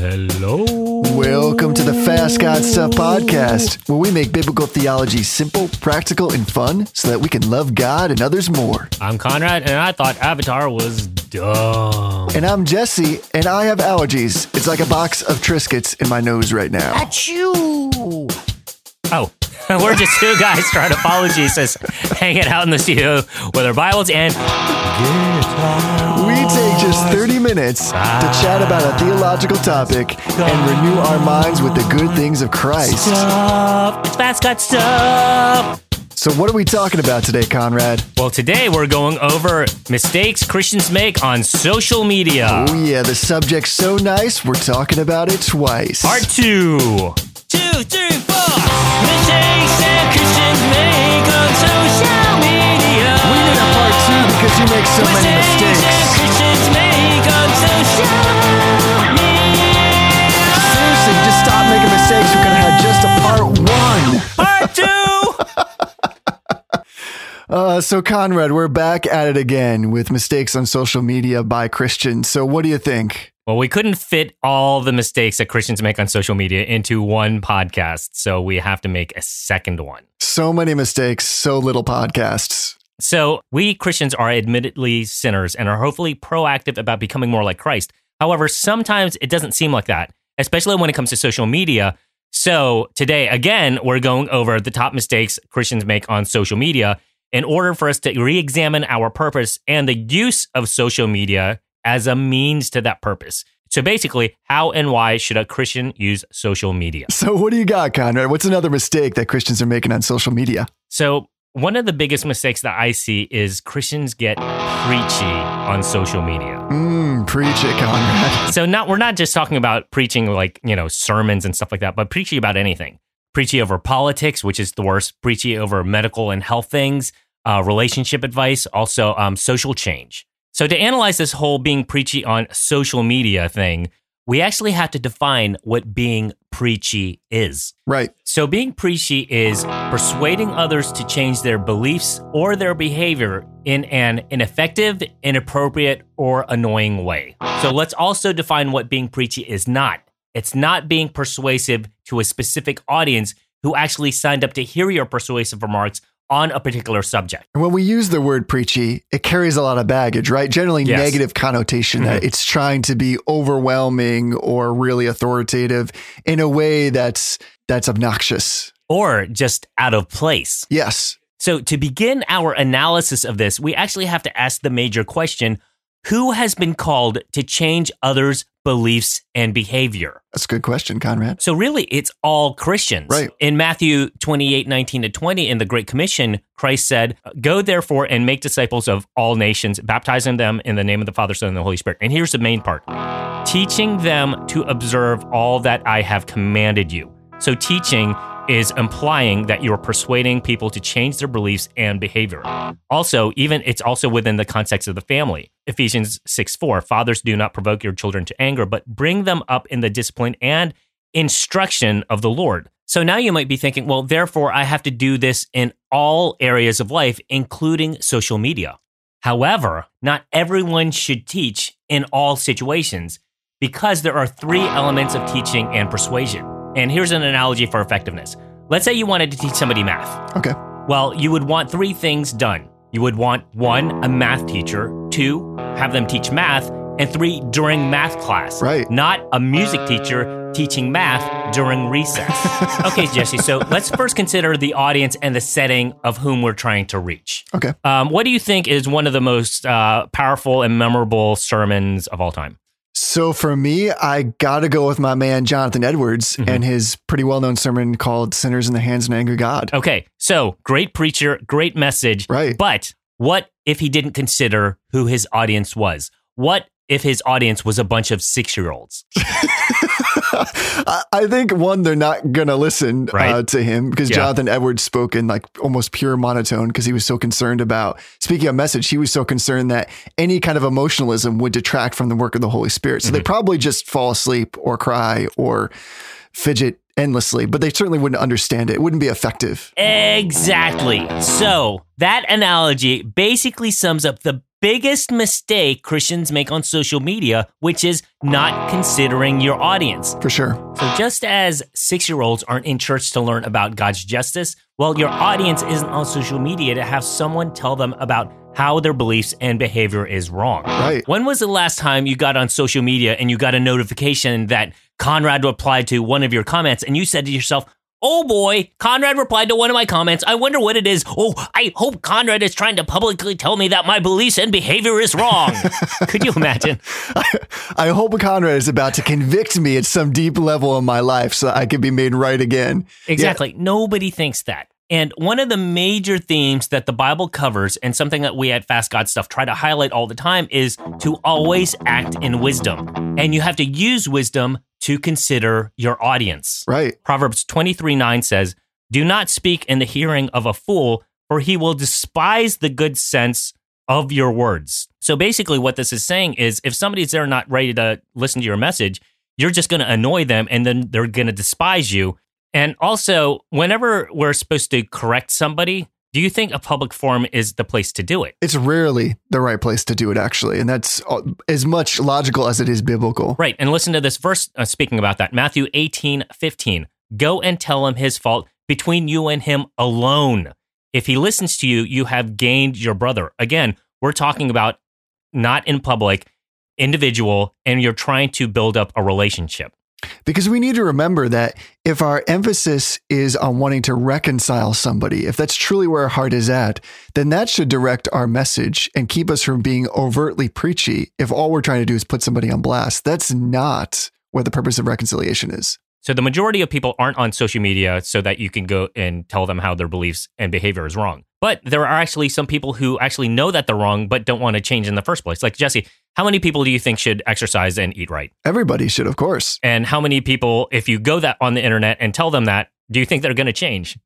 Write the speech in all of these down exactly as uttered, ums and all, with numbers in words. Hello. Welcome to the Fast God Stuff Podcast, where we make biblical theology simple, practical, and fun so that we can love God and others more. I'm Conrad, and I thought Avatar was dumb. And I'm Jesse, and I have allergies. It's like a box of Triscuits in my nose right now. Achoo! Oh, we're just two guys trying to follow Jesus, hanging out in the studio with our Bibles and guitars. We take just thirty minutes to chat about a theological topic and renew our minds with the good things of Christ. Stuff. It's Fast God Stuff. So what are we talking about today, Conrad? Well, today we're going over mistakes Christians make on social media. Oh yeah, the subject's so nice, we're talking about it twice. Part two. Two, three, four. Mistakes that Christians make on social media. We need a part two because you make so mistakes many mistakes. Mistakes that Christians make on social media. Seriously, just stop making mistakes. We could have had just a part one. Part two. Uh, so, Conrad, we're back at it again with mistakes on social media by Christians. So what do you think? Well, we couldn't fit all the mistakes that Christians make on social media into one podcast, so we have to make a second one. So many mistakes, so little podcasts. So we Christians are admittedly sinners and are hopefully proactive about becoming more like Christ. However, sometimes it doesn't seem like that, especially when it comes to social media. So today, again, we're going over the top mistakes Christians make on social media in order for us to re-examine our purpose and the use of social media as a means to that purpose. So basically, how and why should a Christian use social media? So what do you got, Conrad? What's another mistake that Christians are making on social media? So one of the biggest mistakes that I see is Christians get preachy on social media. Mm, preach it, Conrad. So not we're not just talking about preaching like, you know, sermons and stuff like that, but preachy about anything. Preachy over politics, which is the worst. Preachy over medical and health things, uh, relationship advice, also um, social change. So to analyze this whole being preachy on social media thing, we actually have to define what being preachy is. Right. So being preachy is persuading others to change their beliefs or their behavior in an ineffective, inappropriate, or annoying way. So let's also define what being preachy is not. It's not being persuasive to a specific audience who actually signed up to hear your persuasive remarks on a particular subject. When we use the word preachy, it carries a lot of baggage, right? Generally yes. Negative connotation, mm-hmm. that it's trying to be overwhelming or really authoritative in a way that's that's obnoxious. Or just out of place. Yes. So to begin our analysis of this, we actually have to ask the major question, who has been called to change others' beliefs and behavior? That's a good question, Conrad. So really, it's all Christians. Right. In Matthew twenty-eight nineteen to twenty, in the Great Commission, Christ said, "Go therefore and make disciples of all nations, baptizing them in the name of the Father, Son, and the Holy Spirit." And here's the main part. Teaching them to observe all that I have commanded you. So teaching is implying that you're persuading people to change their beliefs and behavior. Also, even it's also within the context of the family. Ephesians six four, fathers, do not provoke your children to anger, but bring them up in the discipline and instruction of the Lord. So now you might be thinking, well, therefore I have to do this in all areas of life, including social media. However, not everyone should teach in all situations because there are three elements of teaching and persuasion. And here's an analogy for effectiveness. Let's say you wanted to teach somebody math. Okay. Well, you would want three things done. You would want, one, a math teacher, two, have them teach math, and three, during math class. Right. Not a music teacher teaching math during recess. Okay, Jesse, so let's first consider the audience and the setting of whom we're trying to reach. Okay. Um, what do you think is one of the most uh, powerful and memorable sermons of all time? So for me, I got to go with my man, Jonathan Edwards, mm-hmm. and his pretty well-known sermon called Sinners in the Hands of an Angry God. Okay, so great preacher, great message. Right. But what if he didn't consider who his audience was? What if his audience was a bunch of six-year-olds? I think, one, they're not going to listen right. uh, to him because yeah. Jonathan Edwards spoke in like almost pure monotone because he was so concerned about, speaking of message, he was so concerned that any kind of emotionalism would detract from the work of the Holy Spirit. So mm-hmm. they probably just fall asleep or cry or fidget endlessly, but they certainly wouldn't understand it. It wouldn't be effective. Exactly. So that analogy basically sums up the biggest mistake Christians make on social media, which is not considering your audience. For sure. So just as six-year-olds aren't in church to learn about God's justice, well, your audience isn't on social media to have someone tell them about how their beliefs and behavior is wrong. Right. When was the last time you got on social media and you got a notification that Conrad replied to one of your comments and you said to yourself, oh boy, Conrad replied to one of my comments. I wonder what it is. Oh, I hope Conrad is trying to publicly tell me that my beliefs and behavior is wrong. Could you imagine? I, I hope Conrad is about to convict me at some deep level in my life so I could be made right again. Exactly. Yeah. Nobody thinks that. And one of the major themes that the Bible covers, and something that we at Fast God Stuff try to highlight all the time, is to always act in wisdom. And you have to use wisdom to consider your audience. Right. Proverbs twenty-three nine says, do not speak in the hearing of a fool, for he will despise the good sense of your words. So basically what this is saying is, if somebody's there not ready to listen to your message, you're just going to annoy them, and then they're going to despise you. And also, whenever we're supposed to correct somebody, do you think a public forum is the place to do it? It's rarely the right place to do it, actually. And that's as much logical as it is biblical. Right. And listen to this verse uh, speaking about that. Matthew eighteen fifteen. Go and tell him his fault between you and him alone. If he listens to you, you have gained your brother. Again, we're talking about not in public, individual, and you're trying to build up a relationship. Because we need to remember that if our emphasis is on wanting to reconcile somebody, if that's truly where our heart is at, then that should direct our message and keep us from being overtly preachy if all we're trying to do is put somebody on blast. That's not what the purpose of reconciliation is. So the majority of people aren't on social media so that you can go and tell them how their beliefs and behavior is wrong. But there are actually some people who actually know that they're wrong but don't want to change in the first place. Like, Jesse, how many people do you think should exercise and eat right? Everybody should, of course. And how many people, if you go that on the internet and tell them that, do you think they're going to change?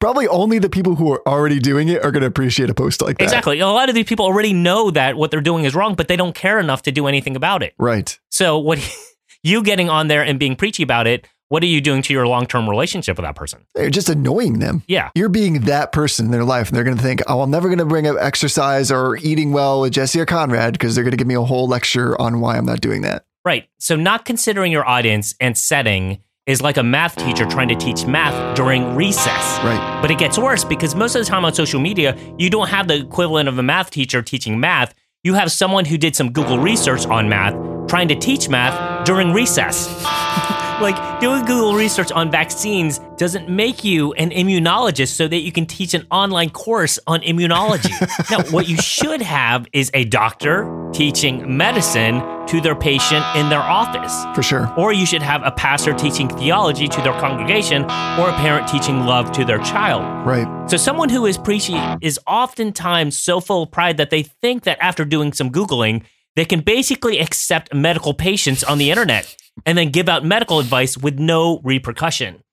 Probably only the people who are already doing it are going to appreciate a post like that. Exactly. A lot of these people already know that what they're doing is wrong, but they don't care enough to do anything about it. Right. So what... You getting on there and being preachy about it, what are you doing to your long-term relationship with that person? You're just annoying them. Yeah. You're being that person in their life, and they're going to think, oh, I'm never going to bring up exercise or eating well with Jesse or Conrad because they're going to give me a whole lecture on why I'm not doing that. Right. So not considering your audience and setting is like a math teacher trying to teach math during recess. Right. But it gets worse because most of the time on social media, you don't have the equivalent of a math teacher teaching math. You have someone who did some Google research on math trying to teach math during recess. Like, doing Google research on vaccines doesn't make you an immunologist so that you can teach an online course on immunology. No, what you should have is a doctor teaching medicine to their patient in their office. For sure. Or you should have a pastor teaching theology to their congregation, or a parent teaching love to their child. Right. So someone who is preachy is oftentimes so full of pride that they think that after doing some Googling, they can basically accept medical patients on the internet and then give out medical advice with no repercussion.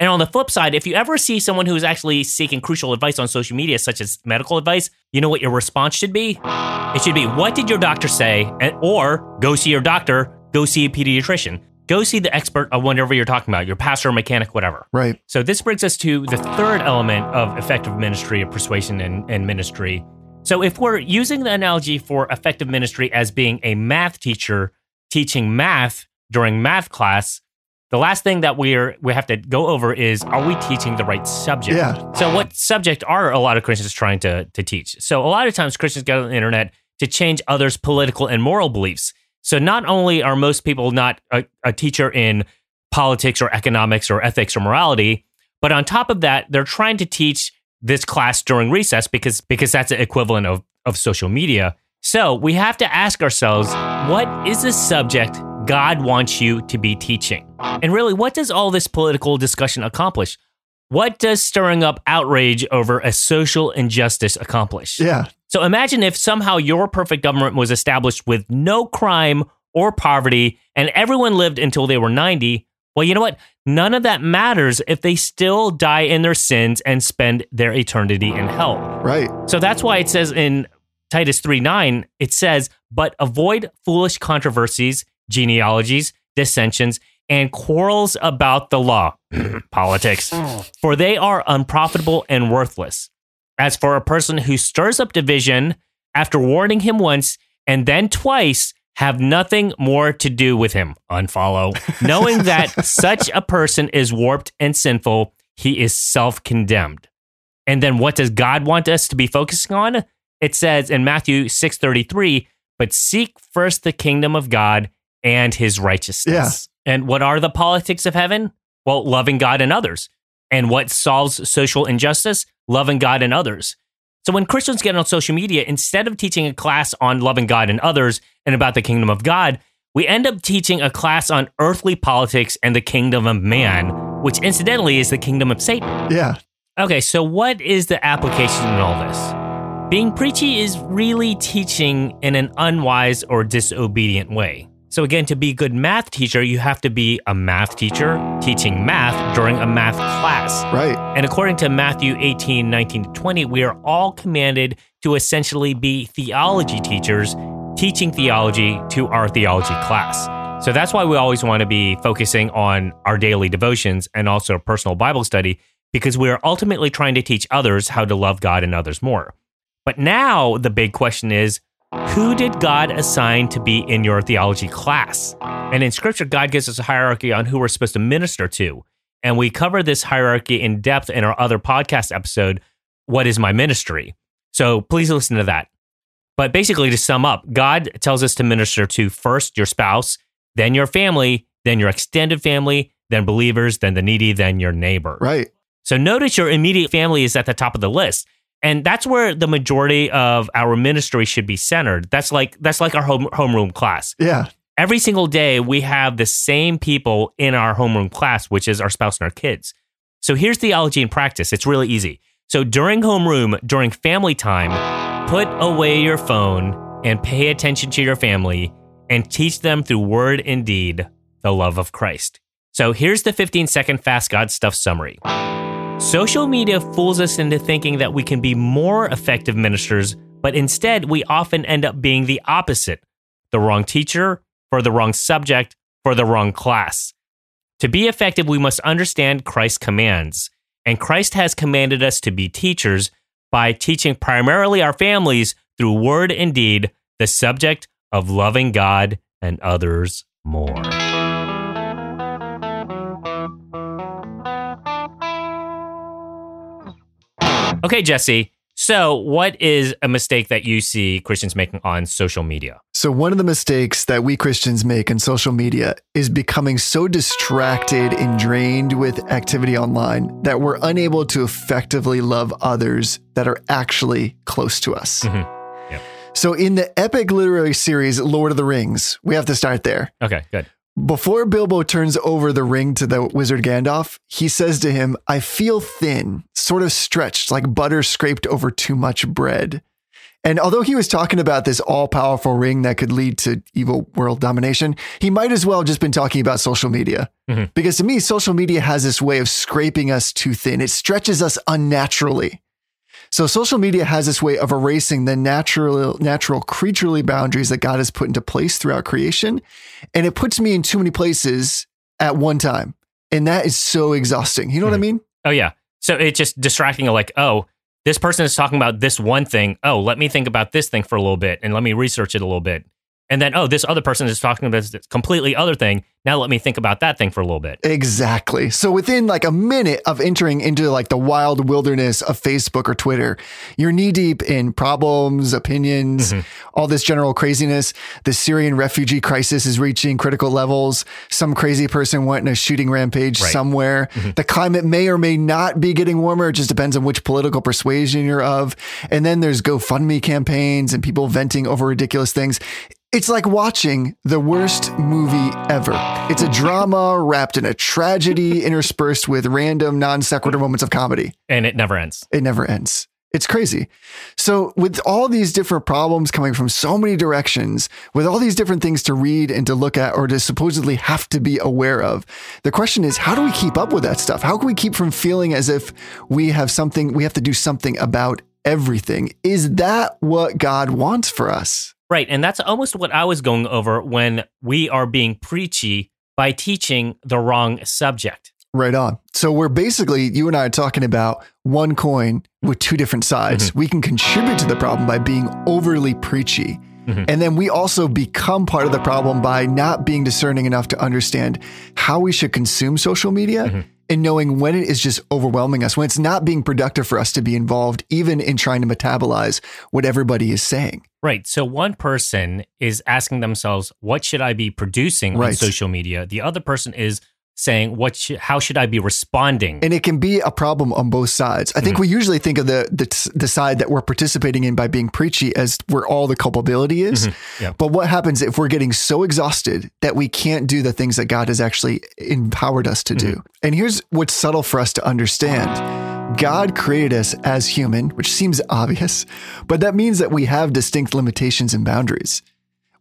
And on the flip side, if you ever see someone who is actually seeking crucial advice on social media, such as medical advice, you know what your response should be? It should be, what did your doctor say? And, or go see your doctor, go see a pediatrician, go see the expert on whatever you're talking about, your pastor, mechanic, whatever. Right. So this brings us to the third element of effective ministry, of persuasion and, and ministry. So if we're using the analogy for effective ministry as being a math teacher teaching math during math class, the last thing that we're we have to go over is, are we teaching the right subject? Yeah. So what subject are a lot of Christians trying to, to teach? So a lot of times Christians get on the internet to change others' political and moral beliefs. So not only are most people not a, a teacher in politics or economics or ethics or morality, but on top of that, they're trying to teach this class during recess because because that's the equivalent of, of social media. So we have to ask ourselves, what is the subject God wants you to be teaching? And really, what does all this political discussion accomplish? What does stirring up outrage over a social injustice accomplish? Yeah. So imagine if somehow your perfect government was established with no crime or poverty and everyone lived until they were ninety. Well, you know what? None of that matters if they still die in their sins and spend their eternity in hell. Right. So that's why it says in Titus three nine, it says, but avoid foolish controversies, genealogies, dissensions, and quarrels about the law, politics, for they are unprofitable and worthless. As for a person who stirs up division, after warning him once and then twice, have nothing more to do with him. Unfollow. Knowing that such a person is warped and sinful, he is self-condemned. And then what does God want us to be focusing on? It says in Matthew six thirty-three, but seek first the kingdom of God and his righteousness. Yeah. And what are the politics of heaven? Well, loving God and others. And what solves social injustice? Loving God and others. So when Christians get on social media, instead of teaching a class on loving God and others and about the kingdom of God, we end up teaching a class on earthly politics and the kingdom of man, which incidentally is the kingdom of Satan. Yeah. Okay, so what is the application in all this? Being preachy is really teaching in an unwise or disobedient way. So again, to be a good math teacher, you have to be a math teacher teaching math during a math class. Right. And according to Matthew eighteen, nineteen to twenty, we are all commanded to essentially be theology teachers teaching theology to our theology class. So that's why we always want to be focusing on our daily devotions and also personal Bible study, because we are ultimately trying to teach others how to love God and others more. But now the big question is, who did God assign to be in your theology class? And in Scripture, God gives us a hierarchy on who we're supposed to minister to. And we cover this hierarchy in depth in our other podcast episode, What is My Ministry? So please listen to that. But basically, to sum up, God tells us to minister to first your spouse, then your family, then your extended family, then believers, then the needy, then your neighbor. Right. So notice your immediate family is at the top of the list. And that's where the majority of our ministry should be centered. That's like that's like our home homeroom class. Yeah. Every single day, we have the same people in our homeroom class, which is our spouse and our kids. So here's theology in practice. It's really easy. So during homeroom, during family time, put away your phone and pay attention to your family and teach them through word and deed the love of Christ. So here's the fifteen-second Fast God Stuff summary. Social media fools us into thinking that we can be more effective ministers, but instead we often end up being the opposite. The wrong teacher, for the wrong subject, for the wrong class. To be effective, we must understand Christ's commands. And Christ has commanded us to be teachers by teaching primarily our families through word and deed the subject of loving God and others more. Okay, Jesse, so what is a mistake that you see Christians making on social media? So one of the mistakes that we Christians make in social media is becoming so distracted and drained with activity online that we're unable to effectively love others that are actually close to us. Mm-hmm. Yep. So in the epic literary series, Lord of the Rings, we have to start there. Okay, good. Before Bilbo turns over the ring to the wizard Gandalf, he says to him, I feel thin, sort of stretched like butter scraped over too much bread. And although he was talking about this all-powerful ring that could lead to evil world domination, he might as well have just been talking about social media. Mm-hmm. Because to me, social media has this way of scraping us too thin. It stretches us unnaturally. So social media has this way of erasing the natural, natural creaturely boundaries that God has put into place throughout creation. And it puts me in too many places at one time. And that is so exhausting. You know mm-hmm. what I mean? Oh, yeah. So it's just distracting. Like, oh, this person is talking about this one thing. Oh, let me think about this thing for a little bit. And let me research it a little bit. And then, oh, this other person is talking about this completely other thing. Now let me think about that thing for a little bit. Exactly. So within like a minute of entering into like the wild wilderness of Facebook or Twitter, you're knee deep in problems, opinions, mm-hmm. all this general craziness. The Syrian refugee crisis is reaching critical levels. Some crazy person went in a shooting rampage right. somewhere. Mm-hmm. The climate may or may not be getting warmer. It just depends on which political persuasion you're of. And then there's GoFundMe campaigns and people venting over ridiculous things. It's like watching the worst movie ever. It's a drama wrapped in a tragedy interspersed with random non-sequitur moments of comedy. And it never ends. It never ends. It's crazy. So with all these different problems coming from so many directions, with all these different things to read and to look at or to supposedly have to be aware of, the question is, how do we keep up with that stuff? How can we keep from feeling as if we have something, we have to do something about everything? Is that what God wants for us? Right, and that's almost what I was going over when we are being preachy by teaching the wrong subject. Right on. So we're basically, you and I are talking about one coin with two different sides. Mm-hmm. We can contribute to the problem by being overly preachy. Mm-hmm. And then we also become part of the problem by not being discerning enough to understand how we should consume social media mm-hmm. and knowing when it is just overwhelming us, when it's not being productive for us to be involved, even in trying to metabolize what everybody is saying. Right. So one person is asking themselves, what should I be producing right. on social media? The other person is saying, what? Sh- how should I be responding? And it can be a problem on both sides. I think mm-hmm. we usually think of the, the the side that we're participating in by being preachy as where all the culpability is. Mm-hmm. Yeah. But what happens if we're getting so exhausted that we can't do the things that God has actually empowered us to mm-hmm. do? And here's what's subtle for us to understand. God created us as human, which seems obvious, but that means that we have distinct limitations and boundaries.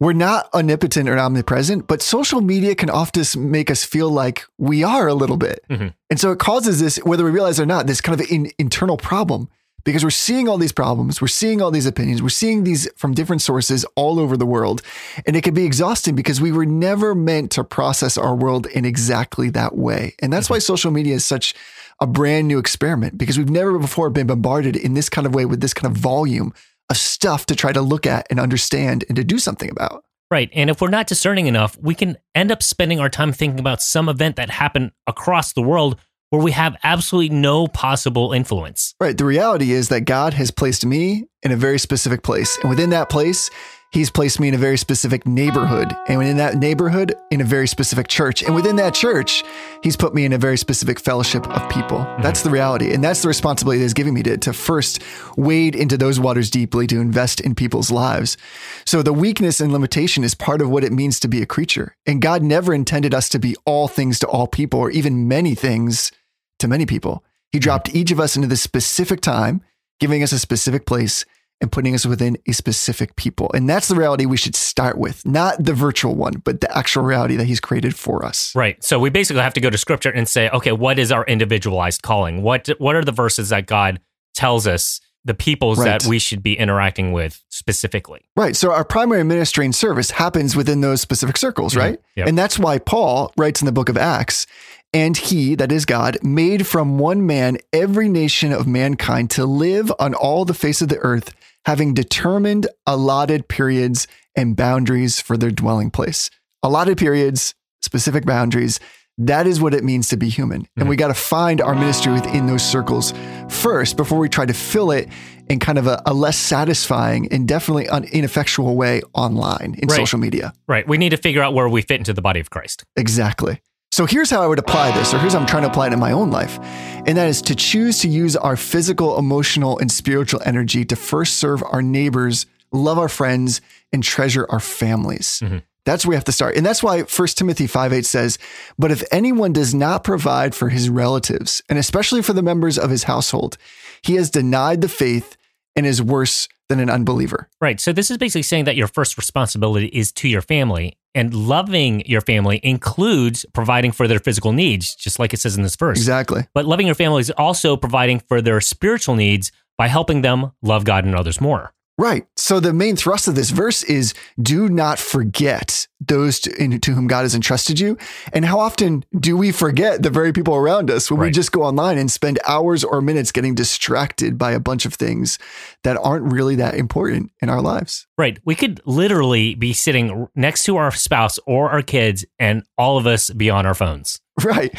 We're not omnipotent or omnipresent, but social media can often make us feel like we are a little bit. Mm-hmm. And so it causes this, whether we realize it or not, this kind of in, internal problem, because we're seeing all these problems, we're seeing all these opinions, we're seeing these from different sources all over the world. And it can be exhausting because we were never meant to process our world in exactly that way. And that's mm-hmm. why social media is such a brand new experiment, because we've never before been bombarded in this kind of way with this kind of volume of stuff to try to look at and understand and to do something about. Right. And if we're not discerning enough, we can end up spending our time thinking about some event that happened across the world where we have absolutely no possible influence. Right. The reality is that God has placed me in a very specific place. And within that place, He's placed me in a very specific neighborhood. And within that neighborhood, in a very specific church. And within that church, He's put me in a very specific fellowship of people. Mm-hmm. That's the reality. And that's the responsibility that He's giving me to, to first wade into those waters deeply, to invest in people's lives. So the weakness and limitation is part of what it means to be a creature. And God never intended us to be all things to all people, or even many things to many people. He dropped mm-hmm. each of us into this specific time, giving us a specific place, and putting us within a specific people. And that's the reality we should start with, not the virtual one, but the actual reality that He's created for us. Right. So we basically have to go to scripture and say, okay, what is our individualized calling? What what are the verses that God tells us, the peoples right. that we should be interacting with specifically? Right. So our primary ministry and service happens within those specific circles, right? Mm-hmm. Yep. And that's why Paul writes in the book of Acts, and He, that is God, made from one man every nation of mankind to live on all the face of the earth, having determined allotted periods and boundaries for their dwelling place. Allotted periods, specific boundaries, that is what it means to be human. Mm-hmm. And we got to find our ministry within those circles first before we try to fill it in kind of a, a less satisfying and definitely un- ineffectual way online in right. social media. Right. We need to figure out where we fit into the body of Christ. Exactly. So here's how I would apply this, or here's how I'm trying to apply it in my own life. And that is to choose to use our physical, emotional, and spiritual energy to first serve our neighbors, love our friends, and treasure our families. Mm-hmm. That's where we have to start. And that's why First Timothy five eight says, "But if anyone does not provide for his relatives, and especially for the members of his household, he has denied the faith and is worse than an unbeliever." Right. So this is basically saying that your first responsibility is to your family. And loving your family includes providing for their physical needs, just like it says in this verse. Exactly. But loving your family is also providing for their spiritual needs by helping them love God and others more. Right. So the main thrust of this verse is do not forget those to, in, to whom God has entrusted you. And how often do we forget the very people around us when right. we just go online and spend hours or minutes getting distracted by a bunch of things that aren't really that important in our lives? Right. We could literally be sitting next to our spouse or our kids and all of us be on our phones. Right.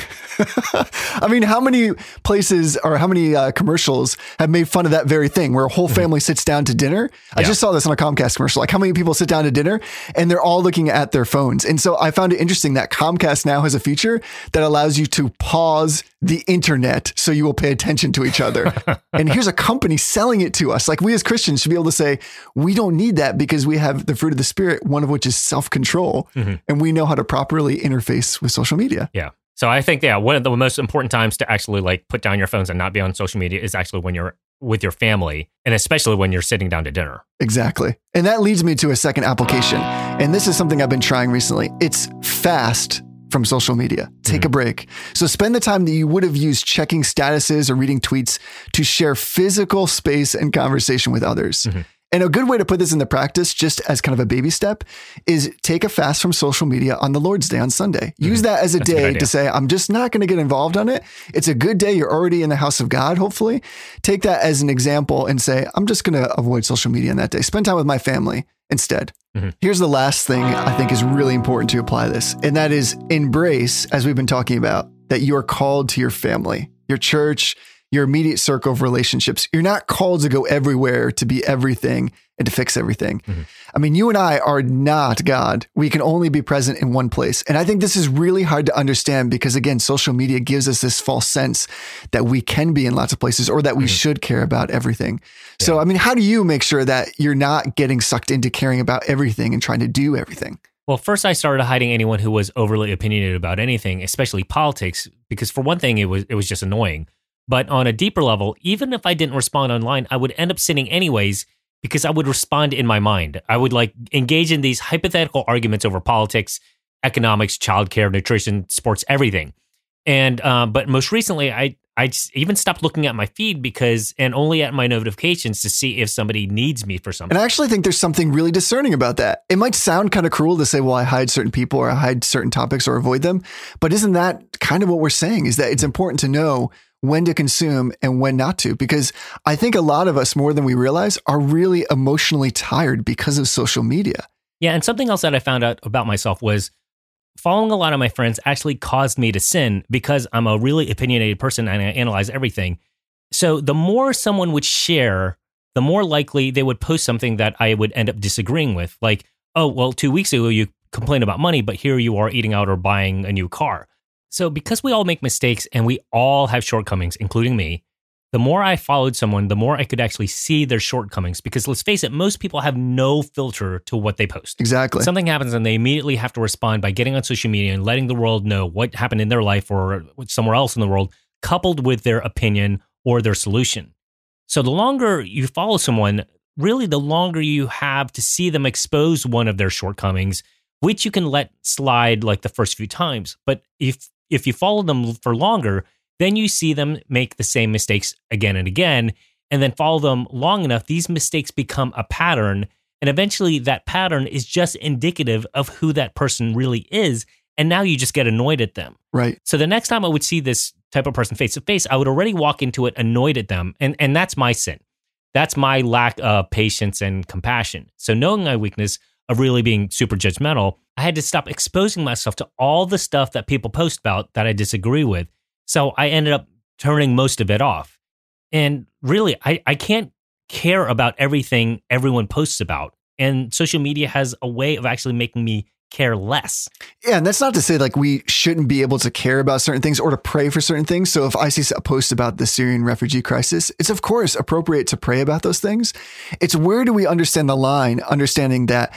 I mean, how many places or how many uh, commercials have made fun of that very thing where a whole family sits down to dinner? I yeah. just saw this on a Comcast commercial. Like how many people sit down to dinner and they're all looking at their phones. And so I found it interesting that Comcast now has a feature that allows you to pause the internet so you will pay attention to each other. And here's a company selling it to us. Like we as Christians should be able to say, we don't need that because we have the fruit of the Spirit, one of which is self-control. Mm-hmm. And we know how to properly interface with social media. Yeah. So I think, yeah, one of the most important times to actually like put down your phones and not be on social media is actually when you're with your family, and especially when you're sitting down to dinner. Exactly. And that leads me to a second application. And this is something I've been trying recently. It's fast from social media. Take mm-hmm. a break. So spend the time that you would have used checking statuses or reading tweets to share physical space and conversation with others. Mm-hmm. And a good way to put this into practice, just as kind of a baby step, is take a fast from social media on the Lord's Day on Sunday. Use mm-hmm. that as a That's day a to say, I'm just not going to get involved on it. It's a good day. You're already in the house of God, hopefully. Take that as an example and say, I'm just going to avoid social media on that day. Spend time with my family instead. Mm-hmm. Here's the last thing I think is really important to apply this, and that is embrace, as we've been talking about, that you're called to your family, your church, your immediate circle of relationships. You're not called to go everywhere, to be everything, and to fix everything. Mm-hmm. I mean, you and I are not God. We can only be present in one place. And I think this is really hard to understand because, again, social media gives us this false sense that we can be in lots of places or that we mm-hmm. should care about everything. Yeah. So, I mean, how do you make sure that you're not getting sucked into caring about everything and trying to do everything? Well, first I started hiding anyone who was overly opinionated about anything, especially politics, because for one thing, it was it was just annoying. But on a deeper level, even if I didn't respond online, I would end up sinning anyways because I would respond in my mind. I would like engage in these hypothetical arguments over politics, economics, childcare, nutrition, sports, everything. And uh, but most recently, I I even stopped looking at my feed because and only at my notifications to see if somebody needs me for something. And I actually think there's something really discerning about that. It might sound kind of cruel to say, well, I hide certain people or I hide certain topics or avoid them. But isn't that kind of what we're saying, is that it's important to know when to consume and when not to, because I think a lot of us, more than we realize, are really emotionally tired because of social media. Yeah. And something else that I found out about myself was following a lot of my friends actually caused me to sin because I'm a really opinionated person and I analyze everything. So the more someone would share, the more likely they would post something that I would end up disagreeing with. Like, oh, well, two weeks ago, you complained about money, but here you are eating out or buying a new car. So because we all make mistakes and we all have shortcomings, including me, the more I followed someone, the more I could actually see their shortcomings. Because let's face it, most people have no filter to what they post. Exactly. Something happens and they immediately have to respond by getting on social media and letting the world know what happened in their life or somewhere else in the world, coupled with their opinion or their solution. So the longer you follow someone, really the longer you have to see them expose one of their shortcomings, which you can let slide like the first few times. But if If you follow them for longer, then you see them make the same mistakes again and again, and then follow them long enough, these mistakes become a pattern, and eventually that pattern is just indicative of who that person really is, and now you just get annoyed at them. Right. So the next time I would see this type of person face to face, I would already walk into it annoyed at them, and, and that's my sin. That's my lack of patience and compassion. So knowing my weakness of really being super judgmental, I had to stop exposing myself to all the stuff that people post about that I disagree with. So I ended up turning most of it off. And really, I, I can't care about everything everyone posts about. And social media has a way of actually making me care less. Yeah. And that's not to say like we shouldn't be able to care about certain things or to pray for certain things. So if I see a post about the Syrian refugee crisis, it's of course appropriate to pray about those things. It's where do we understand the line, understanding that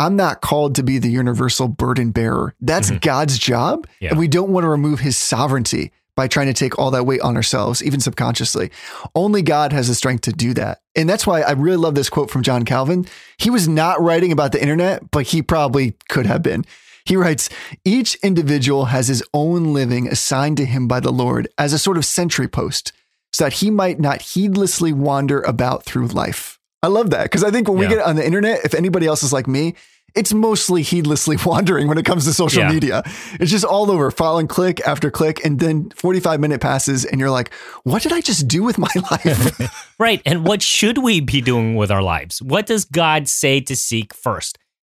I'm not called to be the universal burden bearer. That's mm-hmm. God's job. Yeah. And we don't want to remove his sovereignty by trying to take all that weight on ourselves, even subconsciously. Only God has the strength to do that. And that's why I really love this quote from John Calvin. He was not writing about the internet, but he probably could have been. He writes, each individual has his own living assigned to him by the Lord as a sort of sentry post so that he might not heedlessly wander about through life. I love that because I think when yeah. we get on the internet, if anybody else is like me, it's mostly heedlessly wandering when it comes to social yeah. media. It's just all over, following click after click, and then forty-five minute passes and you're like, what did I just do with my life? Right. And what should we be doing with our lives? What does God say to seek first?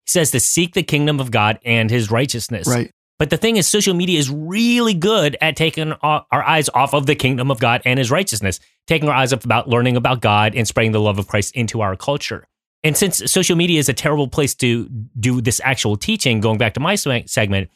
He says to seek the kingdom of God and his righteousness. Right. But the thing is, social media is really good at taking our eyes off of the kingdom of God and his righteousness, taking our eyes off about learning about God and spreading the love of Christ into our culture. And since social media is a terrible place to do this actual teaching, going back to my segment,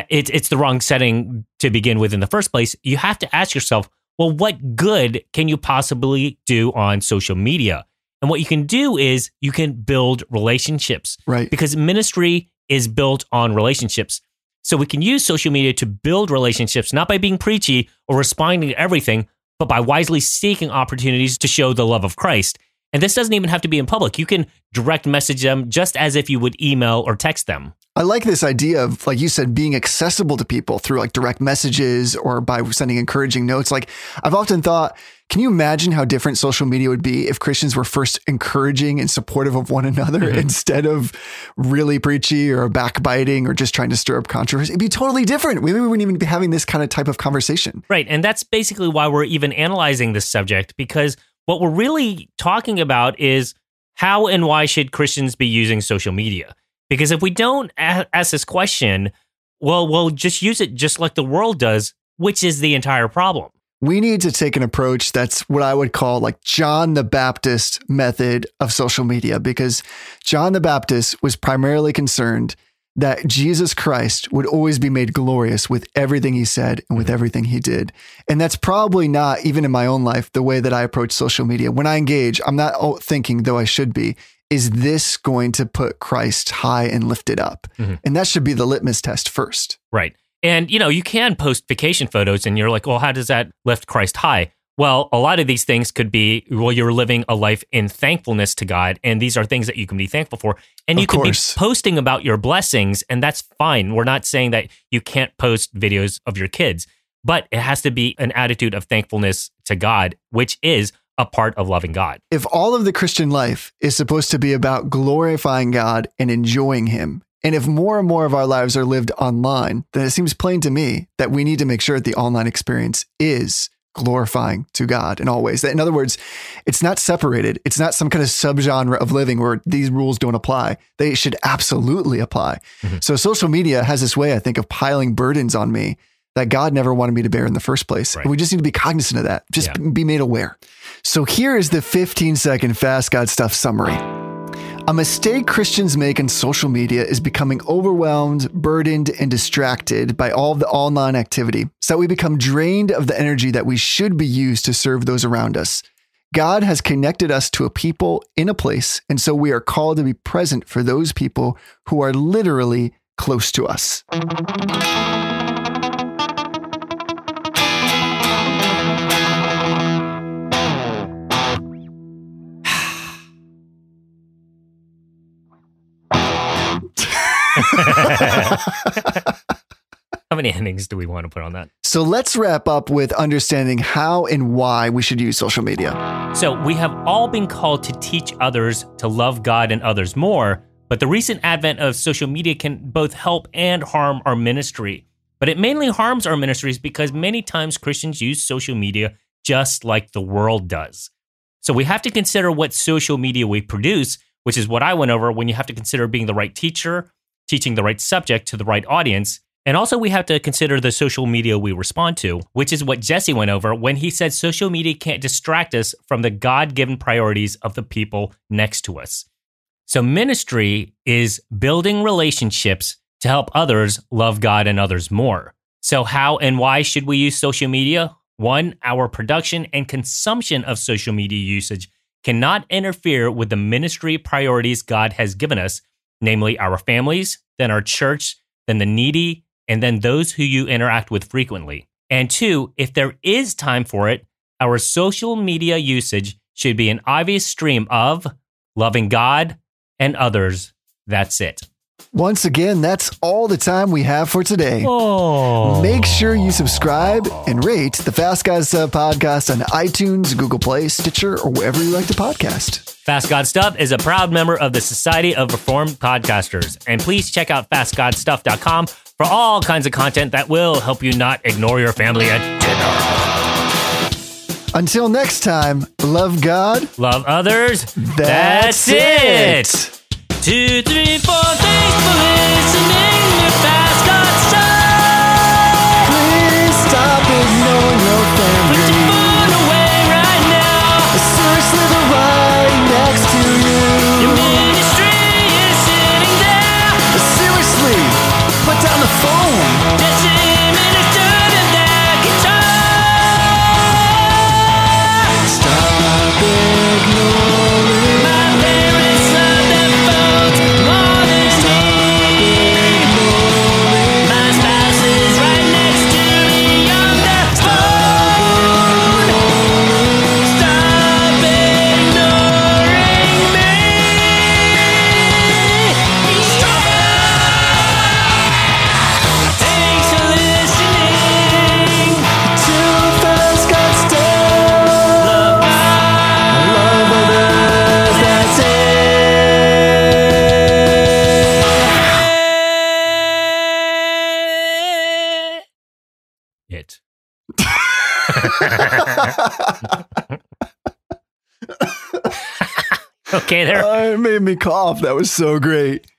that it's it's the wrong setting to begin with in the first place, you have to ask yourself, well, what good can you possibly do on social media? And what you can do is you can build relationships. Right. Because ministry is built on relationships. So we can use social media to build relationships, not by being preachy or responding to everything, but by wisely seeking opportunities to show the love of Christ. And this doesn't even have to be in public. You can direct message them just as if you would email or text them. I like this idea of, like you said, being accessible to people through like direct messages or by sending encouraging notes. Like I've often thought, can you imagine how different social media would be if Christians were first encouraging and supportive of one another mm-hmm. instead of really preachy or backbiting or just trying to stir up controversy? It'd be totally different. We wouldn't even be having this kind of type of conversation. Right. And that's basically why we're even analyzing this subject, because what we're really talking about is how and why should Christians be using social media? Because if we don't ask this question, well, we'll just use it just like the world does, which is the entire problem. We need to take an approach that's what I would call like John the Baptist method of social media, because John the Baptist was primarily concerned that Jesus Christ would always be made glorious with everything he said and with everything he did. And that's probably not, even in my own life, the way that I approach social media. When I engage, I'm not thinking, though I should be, is this going to put Christ high and lifted up? Mm-hmm. And that should be the litmus test first. Right. And, you know, you can post vacation photos and you're like, well, how does that lift Christ high? Well, a lot of these things could be, well, you're living a life in thankfulness to God. And these are things that you can be thankful for. And you can be posting about your blessings, and that's fine. We're not saying that you can't post videos of your kids, but it has to be an attitude of thankfulness to God, which is a part of loving God. If all of the Christian life is supposed to be about glorifying God and enjoying him, and if more and more of our lives are lived online, then it seems plain to me that we need to make sure that the online experience is glorifying to God in all ways. In other words, it's not separated. It's not some kind of subgenre of living where these rules don't apply. They should absolutely apply. Mm-hmm. So social media has this way, I think, of piling burdens on me that God never wanted me to bear in the first place. Right. And we just need to be cognizant of that. Just yeah. be made aware. So here is the fifteen-second Fast God Stuff summary. A mistake Christians make in social media is becoming overwhelmed, burdened, and distracted by all of the online activity, so that we become drained of the energy that we should be used to serve those around us. God has connected us to a people in a place, and so we are called to be present for those people who are literally close to us. How many endings do we want to put on that? So let's wrap up with understanding how and why we should use social media. So we have all been called to teach others to love God and others more, but the recent advent of social media can both help and harm our ministry. But it mainly harms our ministries because many times Christians use social media just like the world does. So we have to consider what social media we produce, which is what I went over when you have to consider being the right teacher, teaching the right subject to the right audience. And also we have to consider the social media we respond to, which is what Jesse went over when he said social media can't distract us from the God-given priorities of the people next to us. So ministry is building relationships to help others love God and others more. So how and why should we use social media? One, our production and consumption of social media usage cannot interfere with the ministry priorities God has given us, namely our families, then our church, then the needy, and then those who you interact with frequently. And two, if there is time for it, our social media usage should be an obvious stream of loving God and others. That's it. Once again, that's all the time we have for today. Oh. Make sure you subscribe and rate the Fast God Stuff podcast on iTunes, Google Play, Stitcher, or wherever you like to podcast. Fast God Stuff is a proud member of the Society of Reformed Podcasters. And please check out fast god stuff dot com for all kinds of content that will help you not ignore your family at dinner. Until next time, love God. Love others. That's, that's it. it. Two, three, four, thanks for listening to Fast God Stuff. Please stop ignoring your family. Put your phone away right now. Seriously, the right next to you. Your ministry is sitting there. Seriously, put down the phone. That's it, minister to that guitar. Stop ignoring my family. Stop. Okay, there. Oh, it made me cough. That was so great.